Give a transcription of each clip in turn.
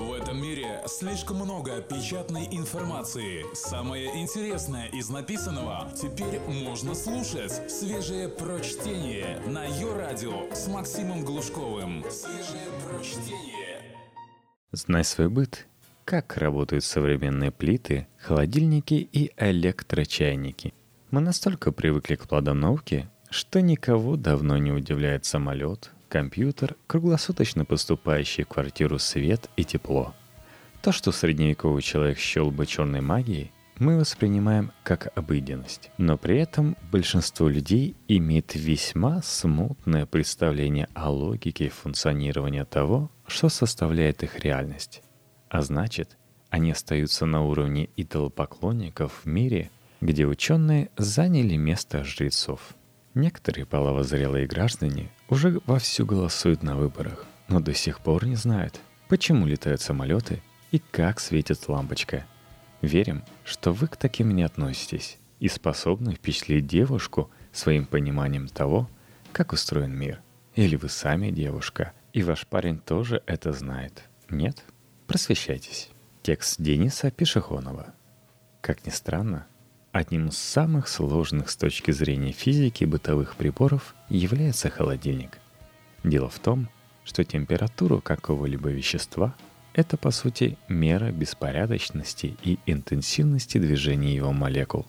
В этом мире слишком много печатной информации. Самое интересное из написанного теперь можно слушать. Свежее прочтение на Йо-радио с Максимом Глушковым. Свежее прочтение. Знай свой быт. Как работают современные плиты, холодильники и электрочайники. Мы настолько привыкли к плодам науки, что никого давно не удивляет самолет, компьютер, круглосуточно поступающий в квартиру свет и тепло. То, что средневековый человек счел бы черной магией, мы воспринимаем как обыденность. Но при этом большинство людей имеет весьма смутное представление о логике и функционировании того, что составляет их реальность. А значит, они остаются на уровне идолопоклонников в мире, где ученые заняли место жрецов. Некоторые половозрелые граждане уже вовсю голосуют на выборах, но до сих пор не знают, почему летают самолеты и как светит лампочка. Верим, что вы к таким не относитесь и способны впечатлить девушку своим пониманием того, как устроен мир. Или вы сами девушка, и ваш парень тоже это знает. Нет? Просвещайтесь. Текст Дениса Пешехонова. Как ни странно, одним из самых сложных с точки зрения физики бытовых приборов является холодильник. Дело в том, что температура какого-либо вещества – это, по сути, мера беспорядочности и интенсивности движения его молекул.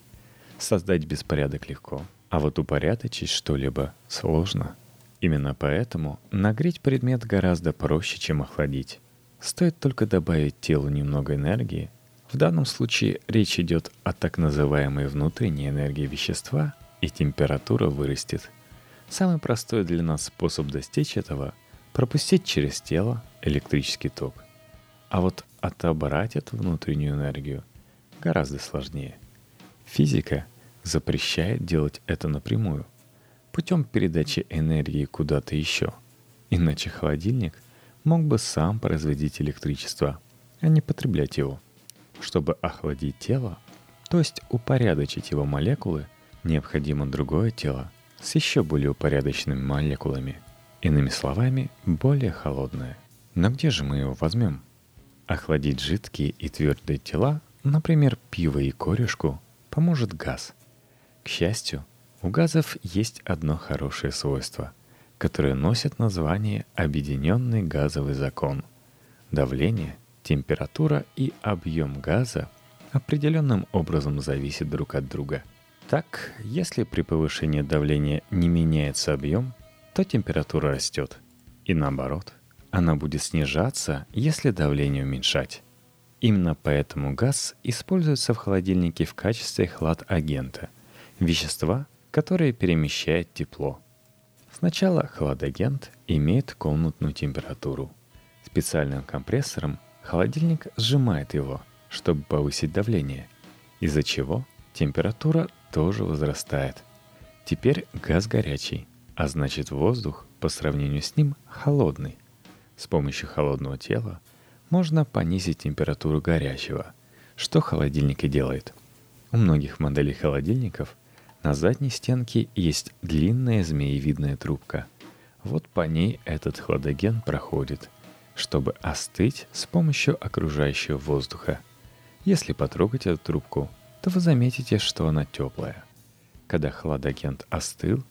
Создать беспорядок легко, а вот упорядочить что-либо сложно. Именно поэтому нагреть предмет гораздо проще, чем охладить. Стоит только добавить телу немного энергии. В данном случае речь идет о так называемой внутренней энергии вещества, и температура вырастет. Самый простой для нас способ достичь этого – пропустить через тело электрический ток. А вот отобрать эту внутреннюю энергию гораздо сложнее. Физика запрещает делать это напрямую, путем передачи энергии куда-то еще. Иначе холодильник мог бы сам производить электричество, а не потреблять его. Чтобы охладить тело, то есть упорядочить его молекулы, необходимо другое тело с еще более упорядоченными молекулами. Иными словами, более холодное. Но где же мы его возьмем? Охладить жидкие и твердые тела, например, пиво и корешку, поможет газ. К счастью, у газов есть одно хорошее свойство, которое носит название «объединенный газовый закон». Давление, температура и объем газа определенным образом зависят друг от друга. Так, если при повышении давления не меняется объем, то температура растет. И наоборот, она будет снижаться, если давление уменьшать. Именно поэтому газ используется в холодильнике в качестве хладагента – вещества, которые перемещают тепло. Сначала хладагент имеет комнатную температуру. Специальным компрессором холодильник сжимает его, чтобы повысить давление, из-за чего температура тоже возрастает. Теперь газ горячий, а значит воздух по сравнению с ним холодный. С помощью холодного тела можно понизить температуру горячего, что холодильник и делает. У многих моделей холодильников на задней стенке есть длинная змеевидная трубка. Вот по ней этот хладаген проходит, чтобы остыть с помощью окружающего воздуха. Если потрогать эту трубку, то вы заметите, что она теплая. Когда хладагент остыл,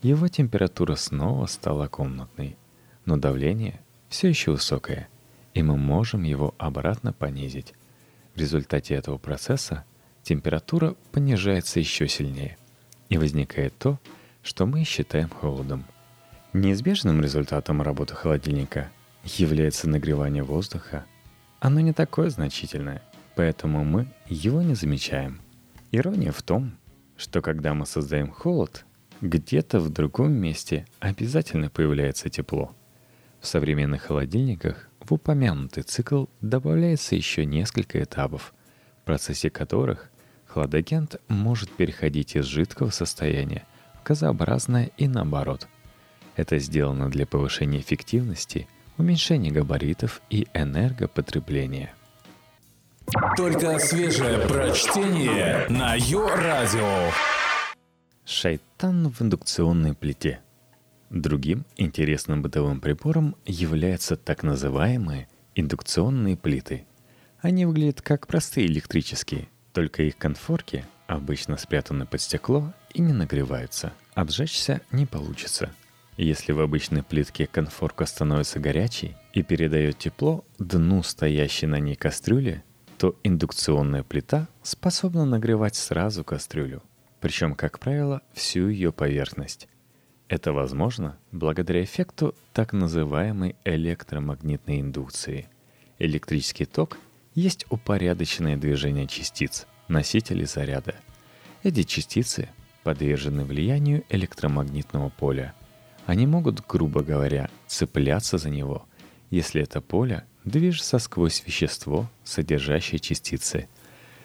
его температура снова стала комнатной, но давление все еще высокое, и мы можем его обратно понизить. В результате этого процесса температура понижается еще сильнее, и возникает то, что мы считаем холодом. Неизбежным результатом работы холодильника является нагревание воздуха. Оно не такое значительное, поэтому мы его не замечаем. Ирония в том, что когда мы создаем холод, где-то в другом месте обязательно появляется тепло. В современных холодильниках в упомянутый цикл добавляется еще несколько этапов, в процессе которых хладагент может переходить из жидкого состояния в газообразное и наоборот. Это сделано для повышения эффективности, уменьшение габаритов и энергопотребления. Только свежее прочтение на Йо-радио. Шайтан в индукционной плите. Другим интересным бытовым прибором являются так называемые индукционные плиты. Они выглядят как простые электрические, только их конфорки обычно спрятаны под стекло и не нагреваются. Обжечься не получится. Если в обычной плитке конфорка становится горячей и передает тепло дну стоящей на ней кастрюли, то индукционная плита способна нагревать сразу кастрюлю, причем, как правило, всю ее поверхность. Это возможно благодаря эффекту так называемой электромагнитной индукции. Электрический ток есть упорядоченное движение частиц, носителей заряда. Эти частицы подвержены влиянию электромагнитного поля. Они могут, грубо говоря, цепляться за него, если это поле движется сквозь вещество, содержащее частицы.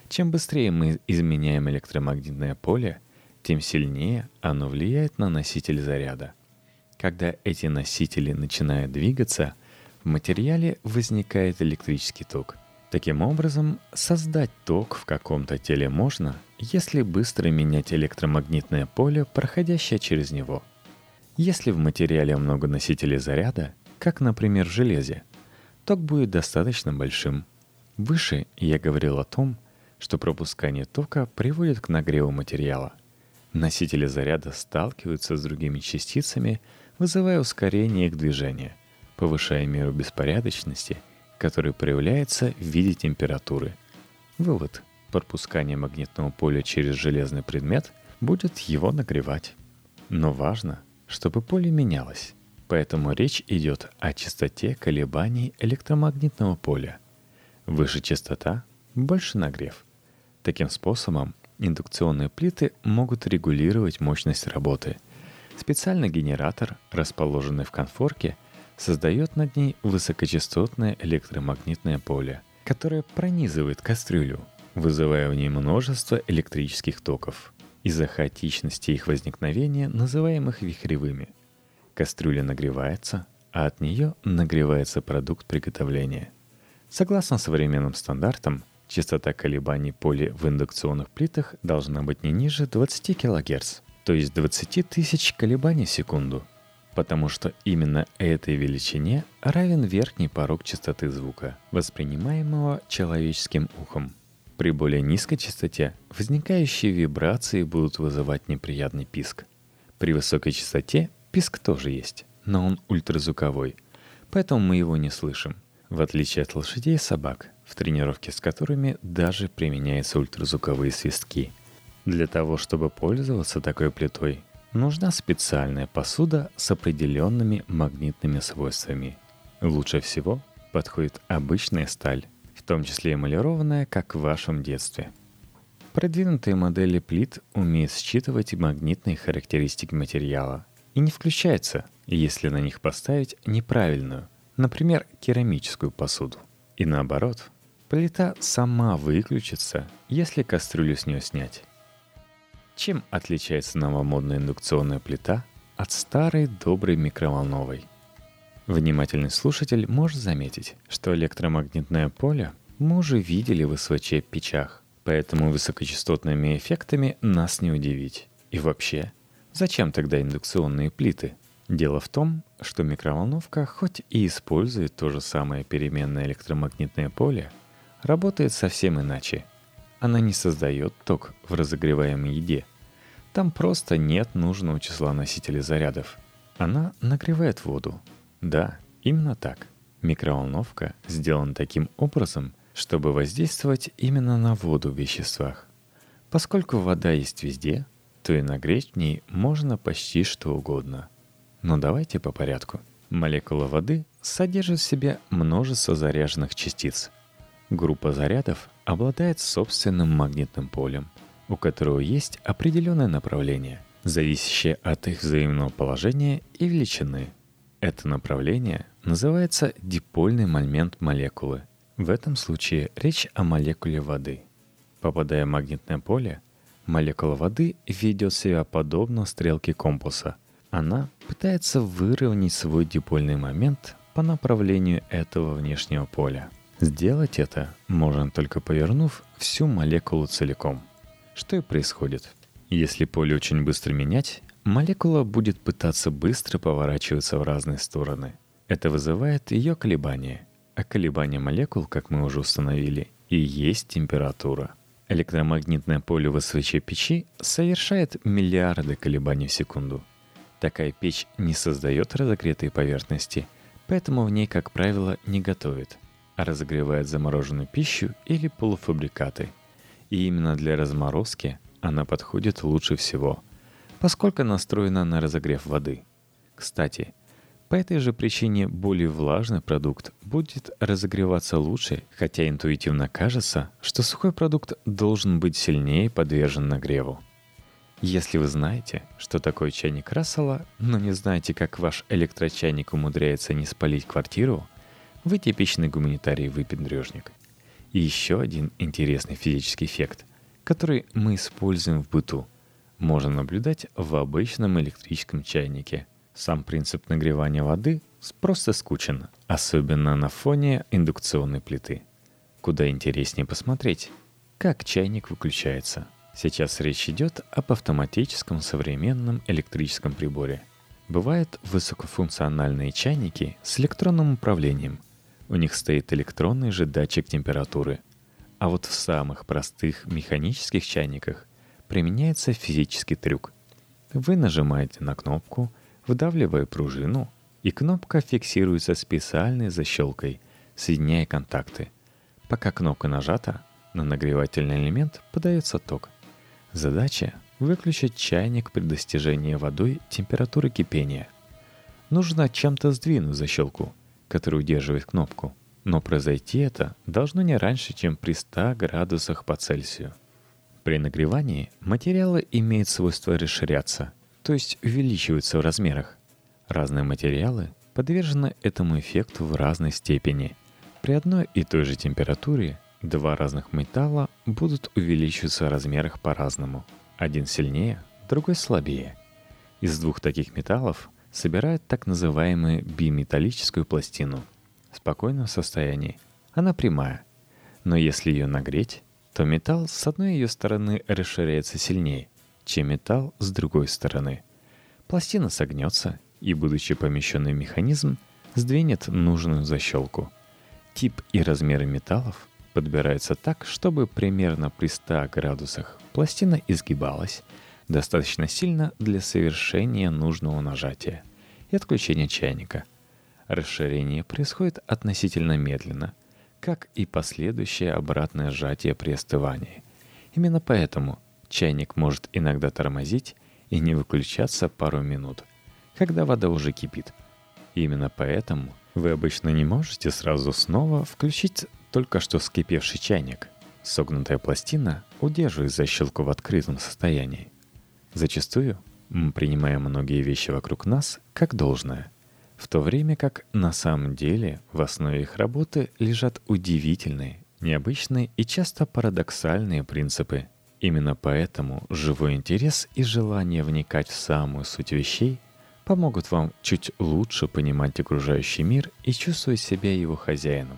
Чем быстрее мы изменяем электромагнитное поле, тем сильнее оно влияет на носитель заряда. Когда эти носители начинают двигаться, в материале возникает электрический ток. Таким образом, создать ток в каком-то теле можно, если быстро менять электромагнитное поле, проходящее через него. Если в материале много носителей заряда, как, например, в железе, ток будет достаточно большим. Выше я говорил о том, что пропускание тока приводит к нагреву материала. Носители заряда сталкиваются с другими частицами, вызывая ускорение их движения, повышая меру беспорядочности, которая проявляется в виде температуры. Вывод: пропускание магнитного поля через железный предмет будет его нагревать. Но важно, чтобы поле менялось. Поэтому речь идет о частоте колебаний электромагнитного поля. Выше частота – больше нагрев. Таким способом индукционные плиты могут регулировать мощность работы. Специальный генератор, расположенный в конфорке, создает над ней высокочастотное электромагнитное поле, которое пронизывает кастрюлю, вызывая в ней множество электрических токов из-за хаотичности их возникновения, называемых вихревыми. Кастрюля нагревается, а от нее нагревается продукт приготовления. Согласно современным стандартам, частота колебаний поля в индукционных плитах должна быть не ниже 20 кГц, то есть 20 тысяч колебаний в секунду, потому что именно этой величине равен верхний порог частоты звука, воспринимаемого человеческим ухом. При более низкой частоте возникающие вибрации будут вызывать неприятный писк. При высокой частоте писк тоже есть, но он ультразвуковой, поэтому мы его не слышим, в отличие от лошадей и собак, в тренировке с которыми даже применяются ультразвуковые свистки. Для того, чтобы пользоваться такой плитой, нужна специальная посуда с определенными магнитными свойствами. Лучше всего подходит обычная сталь, в том числе эмалированная, как в вашем детстве. Продвинутые модели плит умеют считывать магнитные характеристики материала и не включаются, если на них поставить неправильную, например, керамическую посуду. И наоборот, плита сама выключится, если кастрюлю с нее снять. Чем отличается новомодная индукционная плита от старой доброй микроволновой? Внимательный слушатель может заметить, что электромагнитное поле мы уже видели в СВЧ-печах, поэтому высокочастотными эффектами нас не удивить. И вообще, зачем тогда индукционные плиты? Дело в том, что микроволновка, хоть и использует то же самое переменное электромагнитное поле, работает совсем иначе. Она не создает ток в разогреваемой еде. Там просто нет нужного числа носителей зарядов. Она нагревает воду. Да, именно так. Микроволновка сделана таким образом, чтобы воздействовать именно на воду в веществах. Поскольку вода есть везде, то и нагреть в ней можно почти что угодно. Но давайте по порядку. Молекула воды содержит в себе множество заряженных частиц. Группа зарядов обладает собственным магнитным полем, у которого есть определенное направление, зависящее от их взаимного положения и величины. Это направление называется дипольный момент молекулы. В этом случае речь о молекуле воды. Попадая в магнитное поле, молекула воды ведет себя подобно стрелке компаса. Она пытается выровнять свой дипольный момент по направлению этого внешнего поля. Сделать это можно только повернув всю молекулу целиком. Что и происходит. Если поле очень быстро менять, молекула будет пытаться быстро поворачиваться в разные стороны. Это вызывает ее колебания. А колебания молекул, как мы уже установили, и есть температура. Электромагнитное поле в свече печи совершает миллиарды колебаний в секунду. Такая печь не создает разогретые поверхности, поэтому в ней, как правило, не готовят, а разогревает замороженную пищу или полуфабрикаты. И именно для разморозки она подходит лучше всего, поскольку настроена на разогрев воды. Кстати, по этой же причине более влажный продукт будет разогреваться лучше, хотя интуитивно кажется, что сухой продукт должен быть сильнее подвержен нагреву. Если вы знаете, что такое чайник Рассела, но не знаете, как ваш электрочайник умудряется не спалить квартиру, вы типичный гуманитарий выпендрежник. И еще один интересный физический эффект, который мы используем в быту, можно наблюдать в обычном электрическом чайнике. Сам принцип нагревания воды просто скучен, особенно на фоне индукционной плиты. Куда интереснее посмотреть, как чайник выключается. Сейчас речь идет об автоматическом современном электрическом приборе. Бывают высокофункциональные чайники с электронным управлением. У них стоит электронный же датчик температуры. А вот в самых простых механических чайниках применяется физический трюк. Вы нажимаете на кнопку, вдавливая пружину, и кнопка фиксируется специальной защелкой, соединяя контакты. Пока кнопка нажата, на нагревательный элемент подается ток. Задача – выключить чайник при достижении водой температуры кипения. Нужно чем-то сдвинуть защелку, которая удерживает кнопку, но произойти это должно не раньше, чем при 100 градусах по Цельсию. При нагревании материалы имеют свойство расширяться, то есть увеличиваются в размерах. Разные материалы подвержены этому эффекту в разной степени. При одной и той же температуре два разных металла будут увеличиваться в размерах по-разному. Один сильнее, другой слабее. Из двух таких металлов собирают так называемую биметаллическую пластину. В спокойном состоянии она прямая, но если ее нагреть, то металл с одной ее стороны расширяется сильнее, чем металл с другой стороны. Пластина согнется и, будучи помещенной в механизм, сдвинет нужную защелку. Тип и размеры металлов подбираются так, чтобы примерно при 100 градусах пластина изгибалась достаточно сильно для совершения нужного нажатия и отключения чайника. Расширение происходит относительно медленно, как и последующее обратное сжатие при остывании. Именно поэтому чайник может иногда тормозить и не выключаться пару минут, когда вода уже кипит. Именно поэтому вы обычно не можете сразу снова включить только что вскипевший чайник. Согнутая пластина удерживает защелку в открытом состоянии. Зачастую мы принимаем многие вещи вокруг нас как должное, в то время как на самом деле в основе их работы лежат удивительные, необычные и часто парадоксальные принципы. Именно поэтому живой интерес и желание вникать в самую суть вещей помогут вам чуть лучше понимать окружающий мир и чувствовать себя его хозяином.